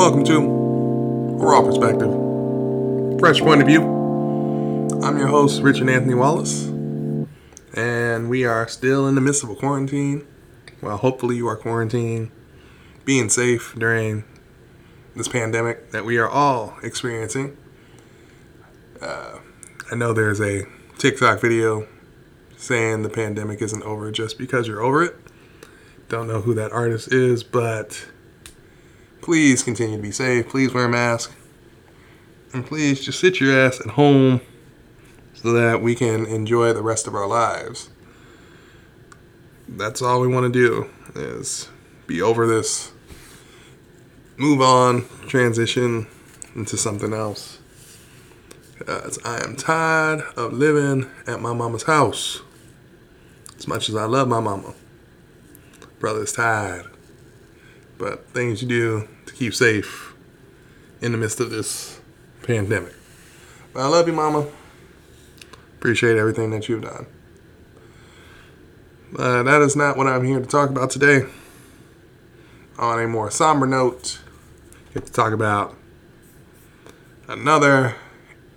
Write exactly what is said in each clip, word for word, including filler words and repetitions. Welcome to A Raw Perspective, Fresh Point of View. I'm your host, Richard Anthony Wallace, and we are still in the midst of a quarantine. Well, hopefully you are quarantined, being safe during this pandemic that we are all experiencing. Uh, I know there's a TikTok video saying the pandemic isn't over just because you're over it. Don't know who that artist is, but please continue to be safe. Please wear a mask. And please just sit your ass at home so that we can enjoy the rest of our lives. That's all we want to do is be over this, move on, transition into something else. Because I am tired of living at my mama's house. As much as I love my mama, brother's tired. But things you do to keep safe in the midst of this pandemic. But I love you, mama. Appreciate everything that you've done. But that is not what I'm here to talk about today. On a more somber note, I get to talk about another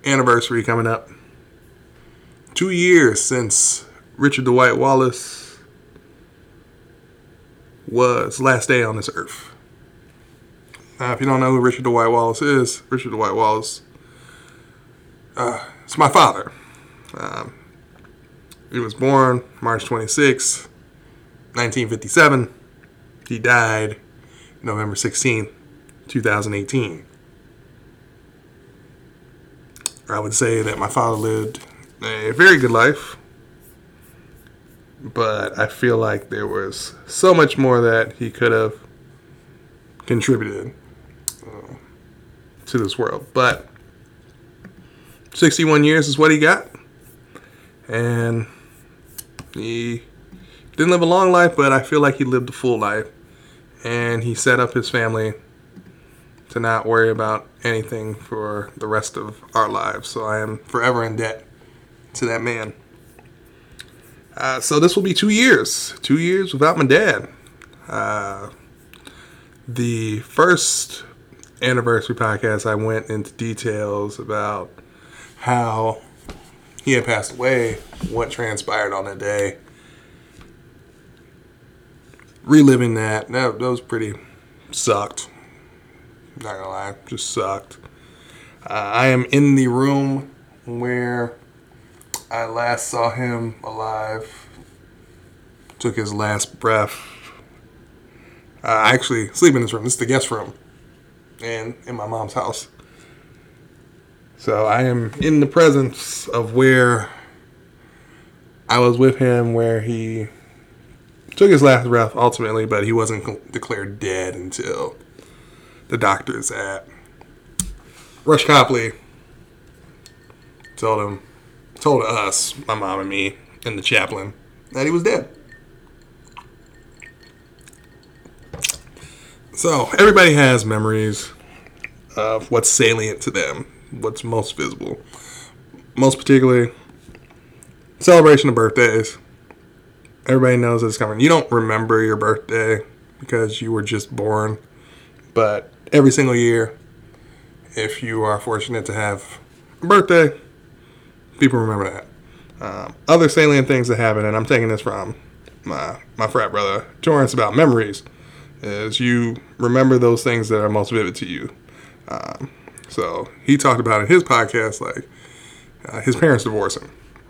anniversary coming up. Two years since Richard Dwight Wallace was last day on this earth. Now, if you don't know who Richard Dwight Wallace is, Richard Dwight Wallace, uh, it's my father. Um, he was born March twenty-sixth, nineteen fifty-seven. He died November sixteenth, twenty eighteen. I would say that my father lived a very good life. But I feel like there was so much more that he could have contributed uh, to this world. But sixty-one years is what he got. And he didn't live a long life, but I feel like he lived a full life. And he set up his family to not worry about anything for the rest of our lives. So I am forever in debt to that man. Uh, so this will be two years, two years without my dad. Uh, the first anniversary podcast, I went into details about how he had passed away, what transpired on that day. Reliving that, that, that was pretty, sucked. Not gonna lie, just sucked. Uh, I am in the room where I last saw him alive, took his last breath. Uh, I actually sleep in this room. This is the guest room, and in my mom's house. So I am in the presence of where I was with him, where he took his last breath ultimately, but he wasn't declared dead until the doctors at Rush Copley told him, told us, my mom and me, and the chaplain, that he was dead. So, everybody has memories of what's salient to them, what's most visible. Most particularly, celebration of birthdays. Everybody knows it's coming. You don't remember your birthday because you were just born, but every single year, if you are fortunate to have a birthday, people remember that. Um, other salient things that happen, and I'm taking this from my my frat brother, Torrance, about memories, is you remember those things that are most vivid to you. Um, so he talked about in his podcast, like, uh, his parents divorcing.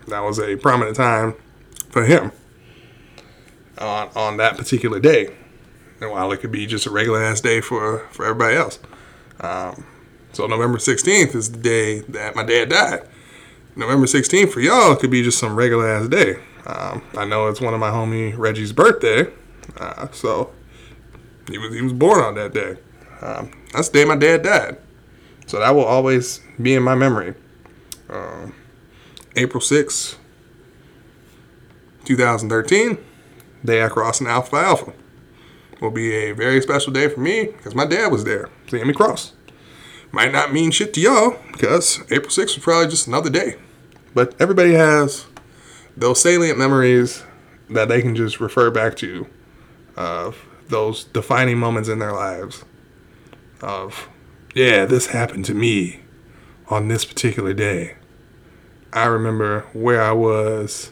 That was a prominent time for him on, on that particular day. And while it could be just a regular-ass day for, for everybody else. Um, so November sixteenth is the day that my dad died. November sixteenth for y'all could be just some regular ass day. Um, I know it's one of my homie Reggie's birthday, uh, so he was he was born on that day. Um, that's the day my dad died, so that will always be in my memory. Um, April sixth, twenty thirteen, day I crossed in Alpha Phi Alpha, will be a very special day for me because my dad was there, Sammy Cross. Might not mean shit to y'all because April sixth was probably just another day. But everybody has those salient memories that they can just refer back to of those defining moments in their lives of, yeah, this happened to me on this particular day. I remember where I was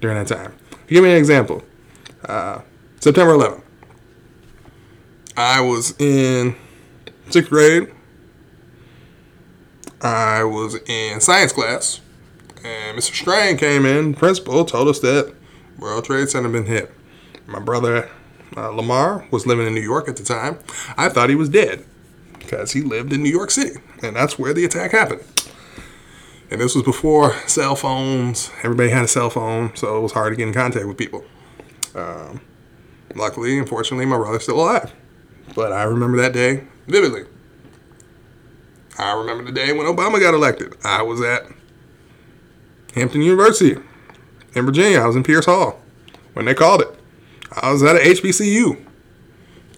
during that time. Give me an example. Uh, September eleventh. I was in sixth grade. I was in science class. And Mister Strang came in, principal, told us that World Trade Center had been hit. My brother, uh, Lamar, was living in New York at the time. I thought he was dead because he lived in New York City, and that's where the attack happened. And this was before cell phones. Everybody had a cell phone, so it was hard to get in contact with people. Um, luckily, unfortunately, my brother's still alive. But I remember that day vividly. I remember the day when Obama got elected. I was at Hampton University in Virginia. I was in Pierce Hall when they called it. I was at a H B C U.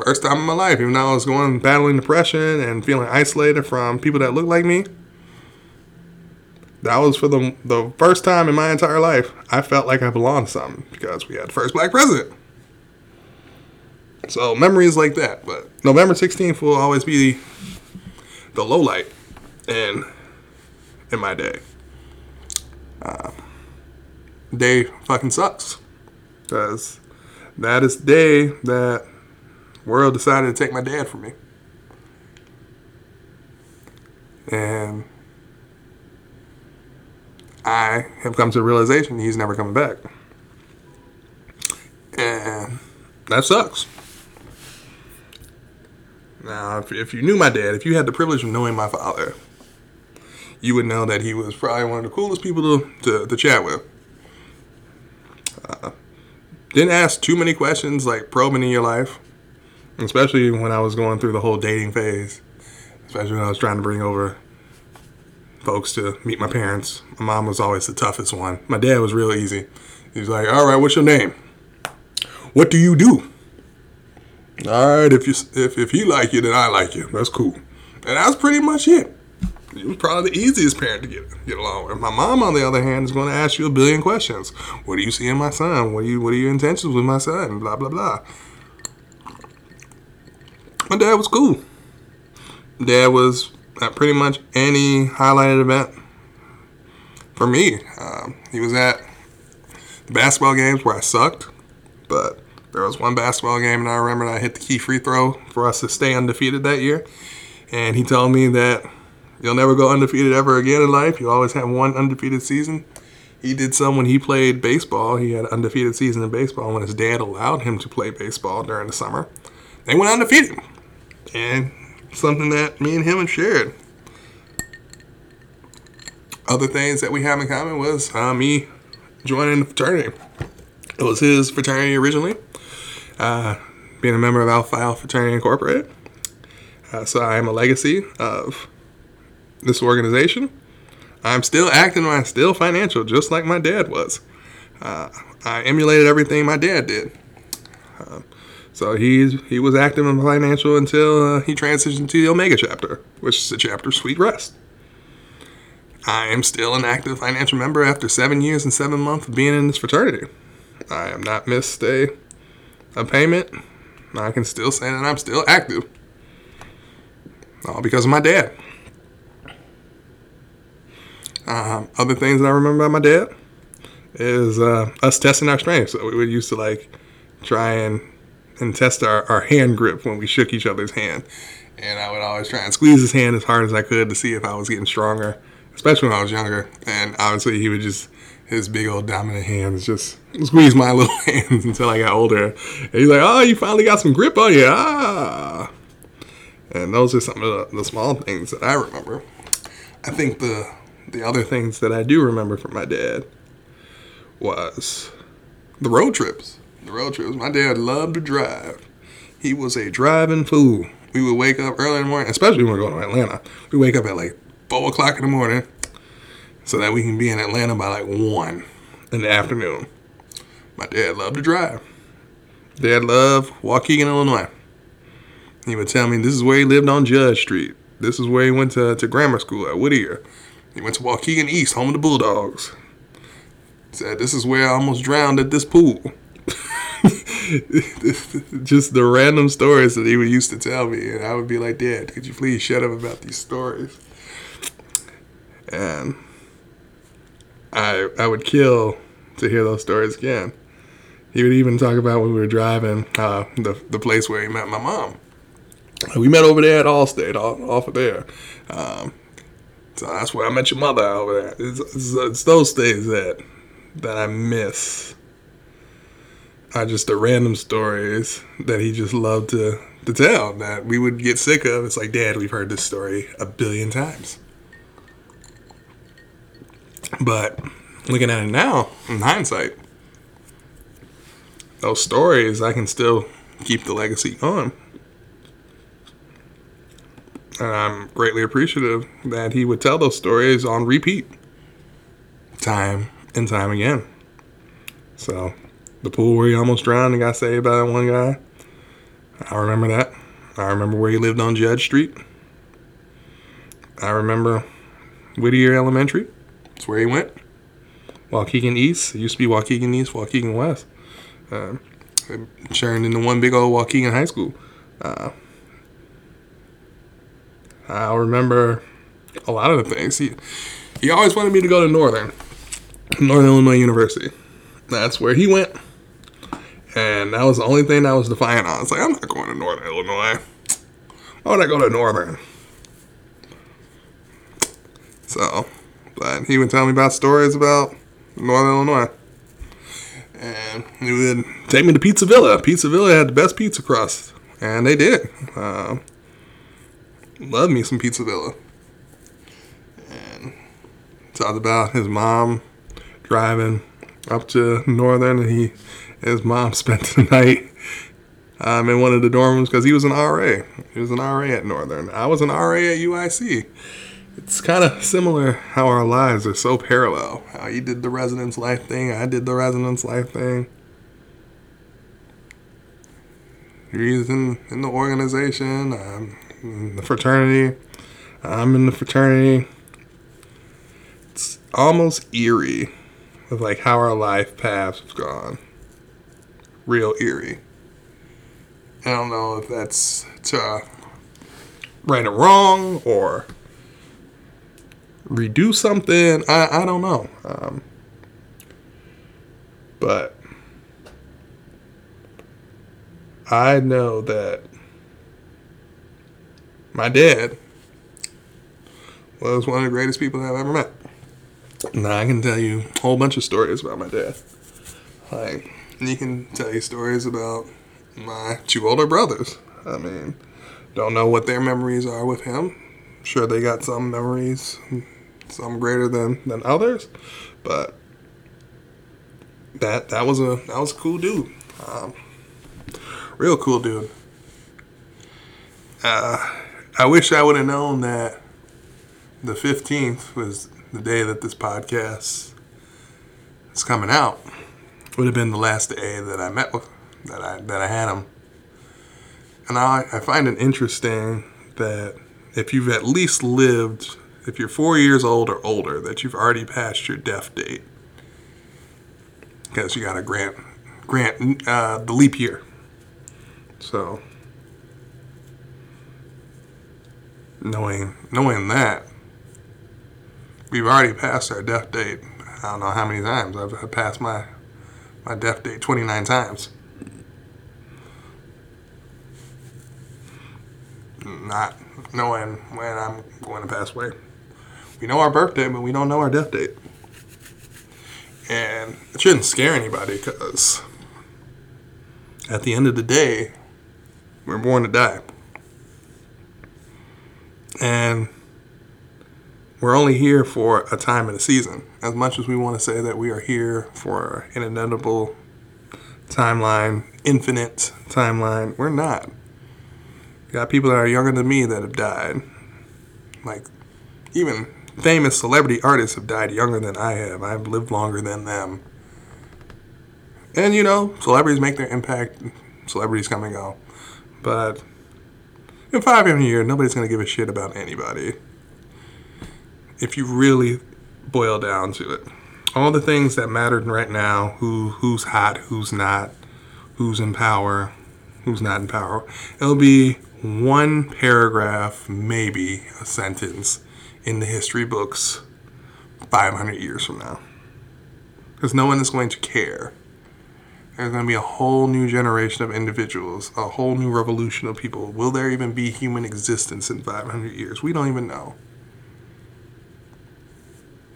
First time in my life, even though I was going battling depression and feeling isolated from people that looked like me. That was for the the first time in my entire life I felt like I belonged to something because we had the first black president. So memories like that. But November sixteenth will always be the low light in in my day. Uh, day fucking sucks because that is the day that world decided to take my dad from me. And I have come to the realization he's never coming back. And that sucks. Now, if, if you knew my dad, if you had the privilege of knowing my father, you would know that he was probably one of the coolest people to, to, to chat with. Uh, didn't ask too many questions, like probing in your life. Especially when I was going through the whole dating phase. Especially when I was trying to bring over folks to meet my parents. My mom was always the toughest one. My dad was real easy. He was like, all right, what's your name? What do you do? All right, if you if if he like you, then I like you. That's cool. And that was pretty much it. He was probably the easiest parent to get get along with. My mom, on the other hand, is going to ask you a billion questions. What do you see in my son? What do you what are your intentions with my son? Blah, blah, blah. My dad was cool. Dad was at pretty much any highlighted event for me. Um, he was at the basketball games where I sucked, but there was one basketball game, and I remember I hit the key free throw for us to stay undefeated that year. And he told me that you'll never go undefeated ever again in life. You always have one undefeated season. He did some when he played baseball. He had an undefeated season in baseball when his dad allowed him to play baseball during the summer. They went undefeated. And something that me and him had shared. Other things that we have in common was uh, me joining the fraternity. It was his fraternity originally, uh, being a member of Alpha Phi Fraternity Incorporated. Uh, so I am a legacy of this organization. I'm still active and I'm still financial, just like my dad was. Uh, I emulated everything my dad did. Uh, So he's, he was active and financial until uh, he transitioned to the Omega chapter, which is the chapter Sweet Rest. I am still an active financial member after seven years and seven months of being in this fraternity. I have not missed a, a payment. I can still say that I'm still active. All because of my dad. Um, other things that I remember about my dad is uh, us testing our strength. So we would used to like try and... and test our, our hand grip when we shook each other's hand. And I would always try and squeeze his hand as hard as I could to see if I was getting stronger, especially when I was younger. And obviously he would just, his big old dominant hands just squeeze my little hands until I got older. And he's like, oh, you finally got some grip on you. Ah. And those are some of the, the small things that I remember. I think the the other things that I do remember from my dad was the road trips. The road trips. My dad loved to drive. He was a driving fool. We would wake up early in the morning, especially when we were going to Atlanta. We wake up at like four o'clock in the morning so that we can be in Atlanta by like one in the afternoon. My dad loved to drive. Dad loved Waukegan, Illinois. He would tell me this is where he lived on Judge Street. This is where he went to, to grammar school at Whittier. He went to Waukegan East, home of the Bulldogs. He said, this is where I almost drowned at this pool. just the random stories that he would used to tell me, and I would be like, Dad, could you please shut up about these stories? And I I would kill to hear those stories again. He would even talk about when we were driving, uh, the the place where he met my mom. We met over there at Allstate, off of there. Um, so that's where I met your mother, over there. It's, it's, it's those things that that I miss. Are just the random stories that he just loved to, to tell that we would get sick of. It's like, Dad, we've heard this story a billion times. But looking at it now, in hindsight, those stories, I can still keep the legacy going. And I'm greatly appreciative that he would tell those stories on repeat. Time and time again. So, the pool where he almost drowned and got saved by that one guy. I remember that. I remember where he lived on Judge Street. I remember Whittier Elementary. That's where he went. Waukegan East. It used to be Waukegan East, Waukegan West. Uh, it turned into one big old Waukegan High School. Uh, I remember a lot of the things. He, he always wanted me to go to Northern. Northern Illinois University. That's where he went. And that was the only thing I was defiant on. It's like, I'm not going to Northern Illinois. Why would I go to Northern? So, but he would tell me about stories about Northern Illinois. And he would take me to Pizza Villa. Pizza Villa had the best pizza crust. And they did. Uh, love me some Pizza Villa. And talked about his mom driving up to Northern, and he... his mom spent the night um, in one of the dorm rooms because he was an R A. He was an R A at Northern. I was an R A at U I C. It's kind of similar how our lives are so parallel. How he did the residence life thing. I did the residence life thing. He's in, in the organization. I'm in the fraternity. I'm in the fraternity. It's almost eerie with like how our life paths have gone. Real eerie. I don't know if that's to right or wrong or redo something. I, I don't know. Um, but I know that my dad was one of the greatest people I've ever met. Now I can tell you a whole bunch of stories about my dad. Like... he can tell you stories about my two older brothers. I mean, don't know what their memories are with him. I'm sure they got some memories, some greater than, than others, but that that was a that was a cool dude, um, real cool dude. Uh, I wish I would have known that the fifteenth was the day that this podcast is coming out. Would have been the last day that I met with, that I that I had him. And I, I find it interesting that if you've at least lived, if you're four years old or older, that you've already passed your death date. Because you got to grant, grant uh, the leap year. So, knowing knowing that, we've already passed our death date. I don't know how many times I've, I've passed my... my death date twenty-nine times. Not knowing when I'm going to pass away. We know our birthday, but we don't know our death date. And it shouldn't scare anybody because at the end of the day, we're born to die. And we're only here for a time and a season. As much as we want to say that we are here for an inevitable timeline, infinite timeline, we're not. We got people that are younger than me that have died. Like, even famous celebrity artists have died younger than I have. I've lived longer than them. And, you know, celebrities make their impact. Celebrities come and go. But in five years, year, nobody's going to give a shit about anybody. If you really boil down to it, all the things that matter right now, who who's hot, who's not, who's in power, who's not in power. It'll be one paragraph, maybe a sentence, in the history books five hundred years from now. Because no one is going to care. There's going to be a whole new generation of individuals, a whole new revolution of people. Will there even be human existence in five hundred years? We don't even know.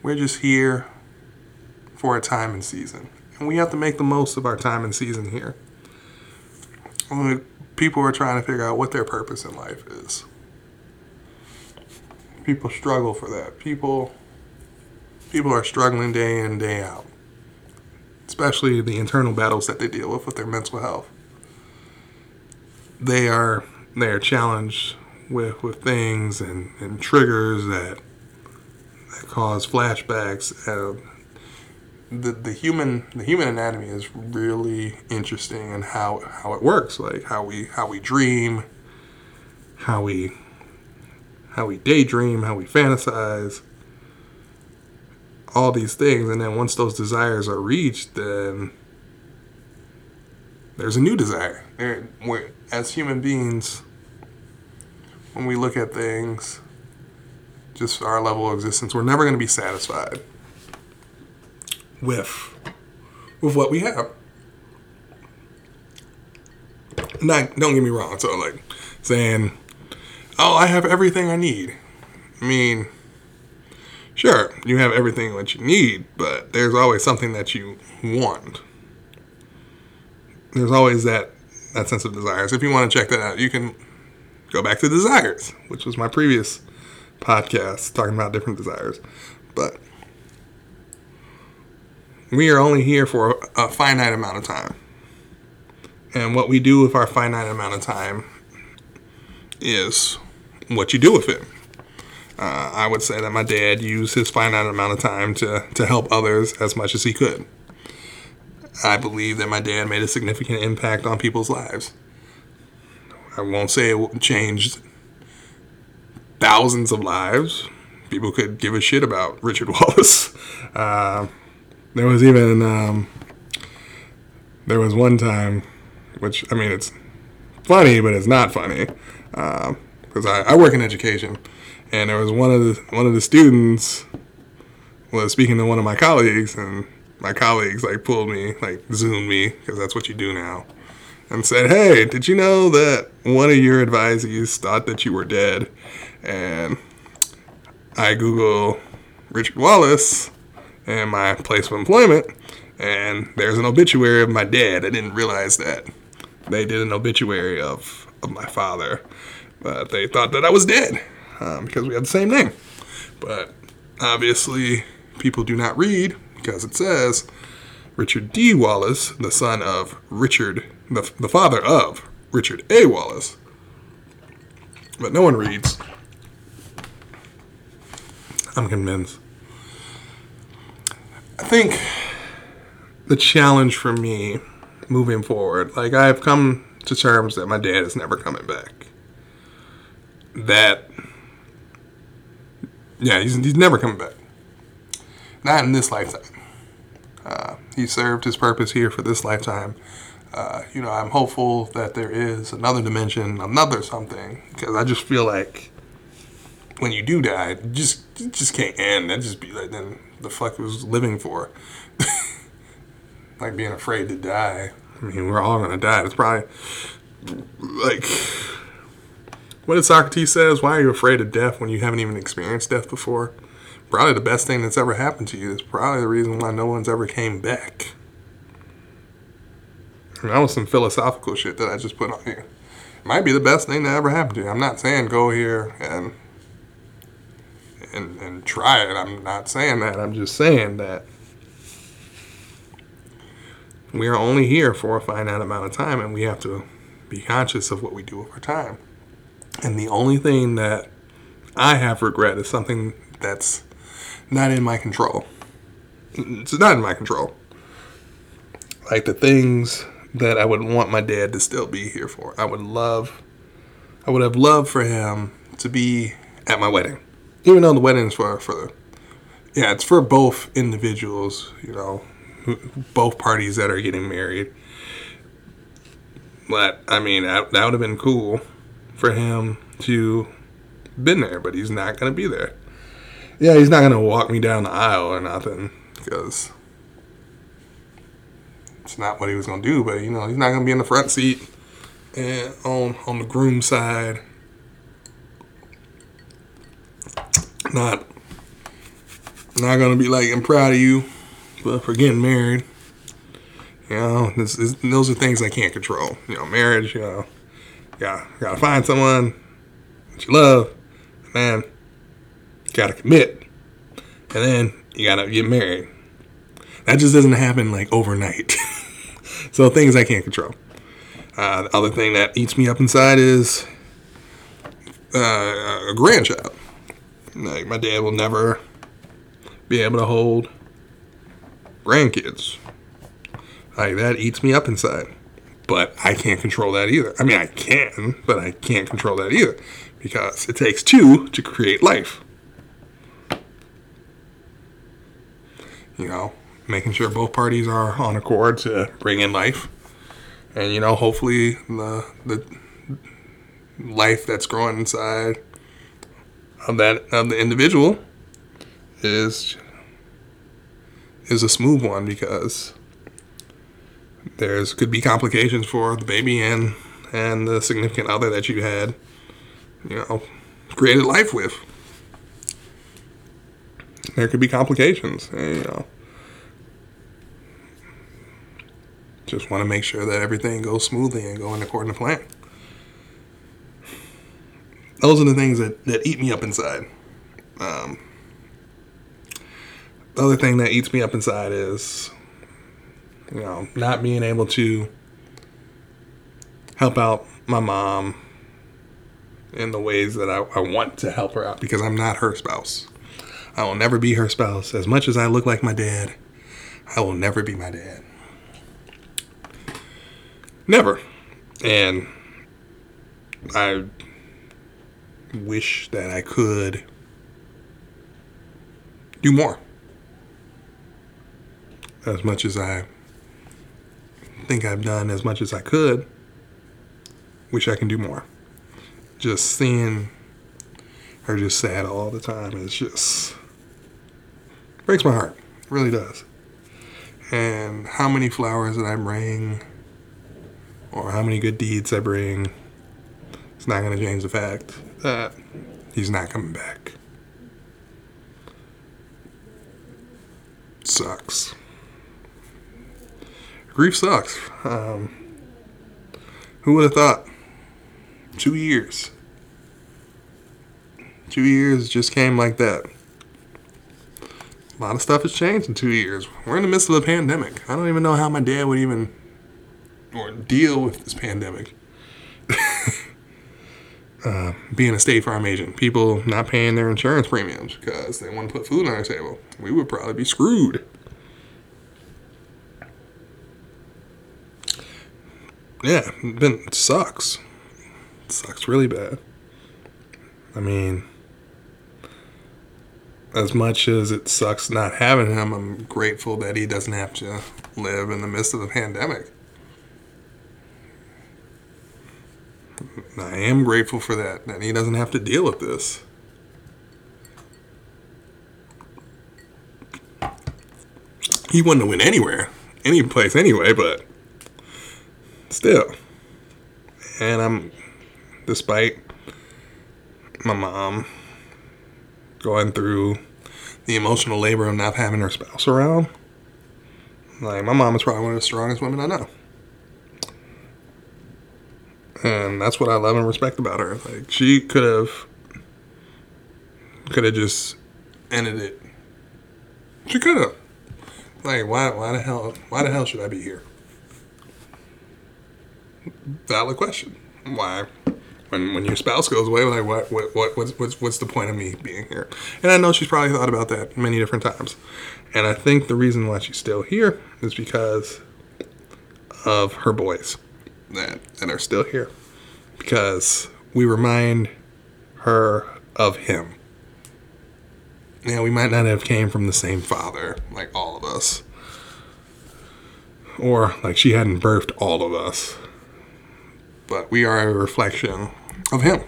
We're just here for a time and season. And we have to make the most of our time and season here. Only people are trying to figure out what their purpose in life is. People struggle for that. People, people are struggling day in, day out. Especially the internal battles that they deal with with their mental health. They are they are challenged with, with things and, and triggers that that cause flashbacks. Uh, the the human the human anatomy is really interesting in how how it works, like how we how we dream, how we how we daydream, how we fantasize. All these things, and then once those desires are reached, then there's a new desire. There, we're, as human beings, when we look at things, just our level of existence, we're never going to be satisfied with with what we have. Not, don't get me wrong. So, like saying, "Oh, I have everything I need." I mean. Sure, you have everything that you need, but there's always something that you want. There's always that, that sense of desires. If you want to check that out, you can go back to desires, which was my previous podcast talking about different desires. But we are only here for a finite amount of time. And what we do with our finite amount of time is what you do with it. Uh, I would say that my dad used his finite amount of time to, to help others as much as he could. I believe that my dad made a significant impact on people's lives. I won't say it changed thousands of lives. People could give a shit about Richard Wallace. Uh, there was even, um, there was one time, which, I mean, it's funny, but it's not funny. Uh, 'cause I, I work in education. And there was one of the one of the students was speaking to one of my colleagues, and my colleagues like pulled me, like zoomed me, because that's what you do now, and said, "Hey, did you know that one of your advisees thought that you were dead?" And I Google Richard Wallace and my place of employment, and there's an obituary of my dad. I didn't realize that they did an obituary of of my father, but they thought that I was dead. Um, because we have the same name. But obviously people do not read, because it says Richard D. Wallace, the son of Richard, the, the father of Richard A. Wallace. But no one reads. I'm convinced. I think the challenge for me moving forward, like I've come to terms that my dad is never coming back. That... Yeah, he's, he's never coming back. Not in this lifetime. Uh, he served his purpose here for this lifetime. Uh, you know, I'm hopeful that there is another dimension, another something, because I just feel like when you do die, it just it just can't end. That'd just be like, then the fuck was living for? Like being afraid to die. I mean, we're all gonna die. It's probably like. What did Socrates say? Why are you afraid of death when you haven't even experienced death before? Probably the best thing that's ever happened to you. It's probably the reason why no one's ever came back. And that was some philosophical shit that I just put on here. Might be the best thing that ever happened to you. I'm not saying go here and and and try it. I'm not saying that. I'm just saying that we are only here for a finite amount of time, and we have to be conscious of what we do with our time. And the only thing that I have regret is something that's not in my control. It's not in my control. Like the things that I would want my dad to still be here for. I would love, I would have loved for him to be at my wedding. Even though the wedding is for, for yeah, it's for both individuals, you know, both parties that are getting married. But, I mean, that, that would have been cool for him to been there, but he's not going to be there. Yeah, he's not going to walk me down the aisle or nothing, because it's not what he was going to do, but, you know, he's not going to be in the front seat and on, on the groom's side. Not, not going to be like, I'm proud of you but for getting married. You know, this is, those are things I can't control. You know, marriage, you know, you gotta, you gotta find someone that you love, and then you gotta commit, and then you gotta get married. That just doesn't happen, like, overnight. So things I can't control. Uh, the other thing that eats me up inside is uh, a grandchild. Like, my dad will never be able to hold grandkids. Like, that eats me up inside. But I can't control that either. I mean, I can, but I can't control that either. Because it takes two to create life. You know, making sure both parties are on accord to bring in life. And, you know, hopefully the, the life that's growing inside of that of the individual is is a smooth one, because there's could be complications for the baby and and the significant other that you had, you know, created life with. There could be complications, and, you know, just want to make sure that everything goes smoothly and going according to plan. Those are the things that, that eat me up inside. Um, the other thing that eats me up inside is, you know, not being able to help out my mom in the ways that I, I want to help her out, because I'm not her spouse. I will never be her spouse. As much as I look like my dad, I will never be my dad. Never. And I wish that I could do more. As much as I think I've done as much as I could, wish I can do more. Just seeing her just sad all the time is just breaks my heart. It really does. And how many flowers that I bring, or how many good deeds I bring, it's not going to change the fact that he's not coming back. It sucks. Grief sucks. Um, who would have thought? Two years. Two years just came like that. A lot of stuff has changed in two years. We're in the midst of a pandemic. I don't even know how my dad would even or deal with this pandemic. uh, being a State Farm agent. People not paying their insurance premiums because they want to put food on our table. We would probably be screwed. Yeah, been, it sucks. It sucks really bad. I mean, as much as it sucks not having him, I'm grateful that he doesn't have to live in the midst of a pandemic. I am grateful for that, that he doesn't have to deal with this. He wouldn't have went anywhere, any place anyway, but still. And I'm, despite my mom going through the emotional labor of not having her spouse around, like, my mom is probably one of the strongest women I know. And that's what I love and respect about her. Like, she could have, could have just ended it. She could have. Like, why, why the hell, why the hell should I be here? Valid question. Why, when when your spouse goes away, like, what what what what's what's what's the point of me being here? And I know she's probably thought about that many different times. And I think the reason why she's still here is because of her boys that that are still here, because we remind her of him. Now, we might not have came from the same father, like all of us. Or, like, she hadn't birthed all of us. but we are a reflection of him.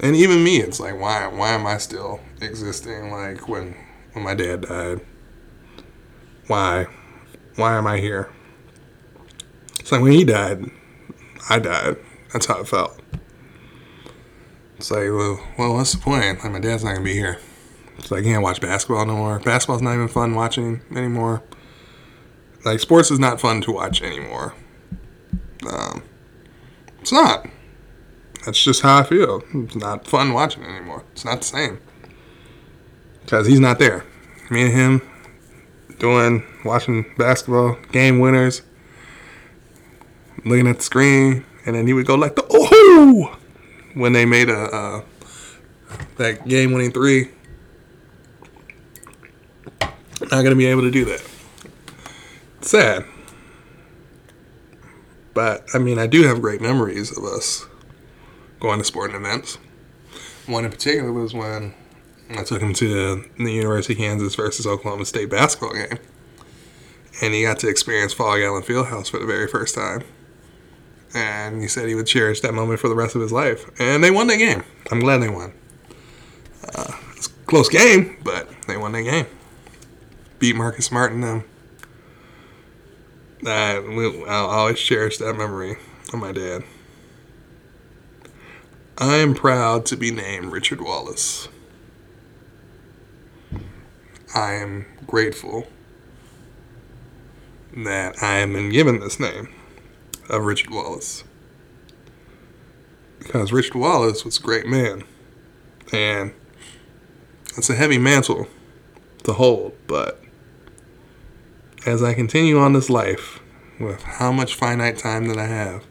And even me, it's like, why why am I still existing? Like, when when my dad died, why why am I here? It's like, when he died, I died. That's how it felt. It's like, well, well what's the point? Like, my dad's not going to be here. It's like, he can't watch basketball no more. Basketball's not even fun watching anymore. Like, sports is not fun to watch anymore. Um, it's not. That's just how I feel. It's not fun watching it anymore. It's not the same. Because he's not there. Me and him doing, watching basketball, game winners, looking at the screen, and then he would go like the, oh-hoo! When they made a, uh, that game-winning three. Not going to be able to do that. It's sad. But, I mean, I do have great memories of us going to sporting events. One in particular was when I took him to the University of Kansas versus Oklahoma State basketball game. And he got to experience Phog Allen Fieldhouse for the very first time. And he said he would cherish that moment for the rest of his life. And they won that game. I'm glad they won. Uh, it's a close game, but they won that game. Beat Marcus Martin. Um, I, I'll always cherish that memory of my dad. I am proud to be named Richard Wallace. I am grateful that I have been given this name of Richard Wallace, because Richard Wallace was a great man, and it's a heavy mantle to hold, but as I continue on this life with how much finite time that I have,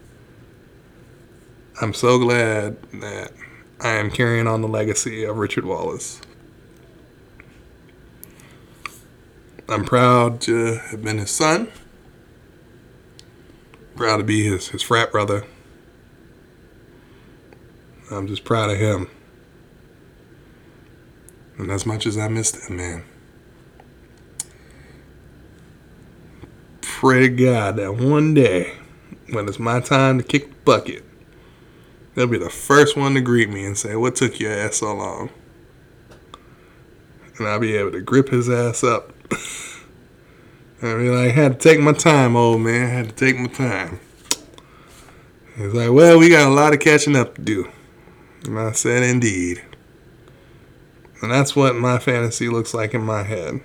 I'm so glad that I am carrying on the legacy of Richard Wallace. I'm proud to have been his son. Proud to be his, his frat brother. I'm just proud of him. And as much as I miss that man, pray to God that one day, when it's my time to kick the bucket, they'll be the first one to greet me and say, "What took your ass so long?" And I'll be able to grip his ass up. I mean, I had to take my time, old man. I had to take my time. He's like, "Well, we got a lot of catching up to do." And I said, "Indeed." And that's what my fantasy looks like in my head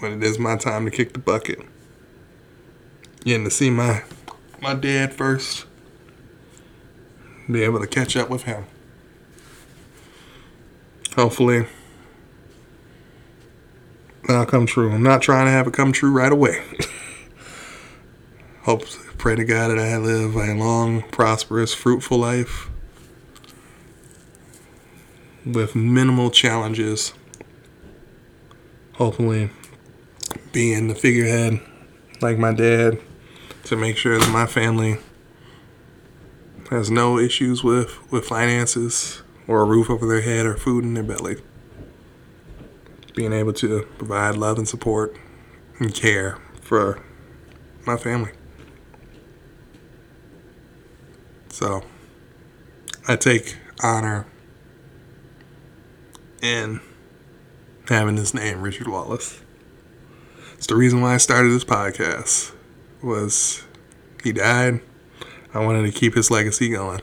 when it is my time to kick the bucket. Getting to see my my dad first. Be able to catch up with him. Hopefully that'll come true. I'm not trying to have it come true right away. Hope, pray to God that I live a long, prosperous, fruitful life with minimal challenges. Hopefully being the figurehead like my dad to make sure that my family has no issues with, with finances or a roof over their head or food in their belly. Being able to provide love and support and care for my family. So, I take honor in having this name, Richard Wallace. It's the reason why I started this podcast, was he died. I wanted to keep his legacy going.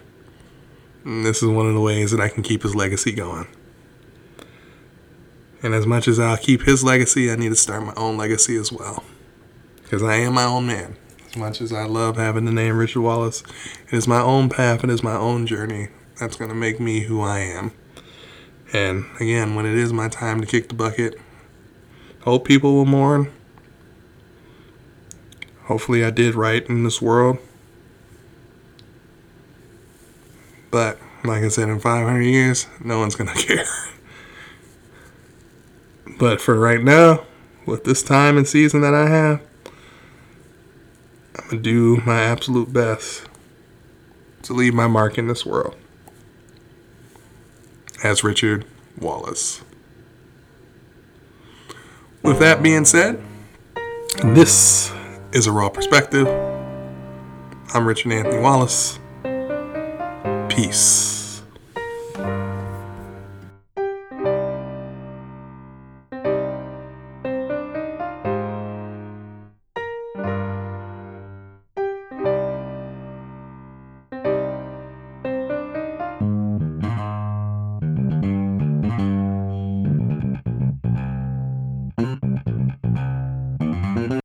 And this is one of the ways that I can keep his legacy going. And as much as I'll keep his legacy, I need to start my own legacy as well. Because I am my own man. As much as I love having the name Richard Wallace, it is my own path, it is my own journey that's going to make me who I am. And again, when it is my time to kick the bucket, hope people will mourn. Hopefully I did right in this world. But, like I said, in five hundred years, no one's going to care. But for right now, with this time and season that I have, I'm going to do my absolute best to leave my mark in this world as Richard Wallace. With that being said, this is A Raw Perspective. I'm Richard Anthony Wallace. Peace.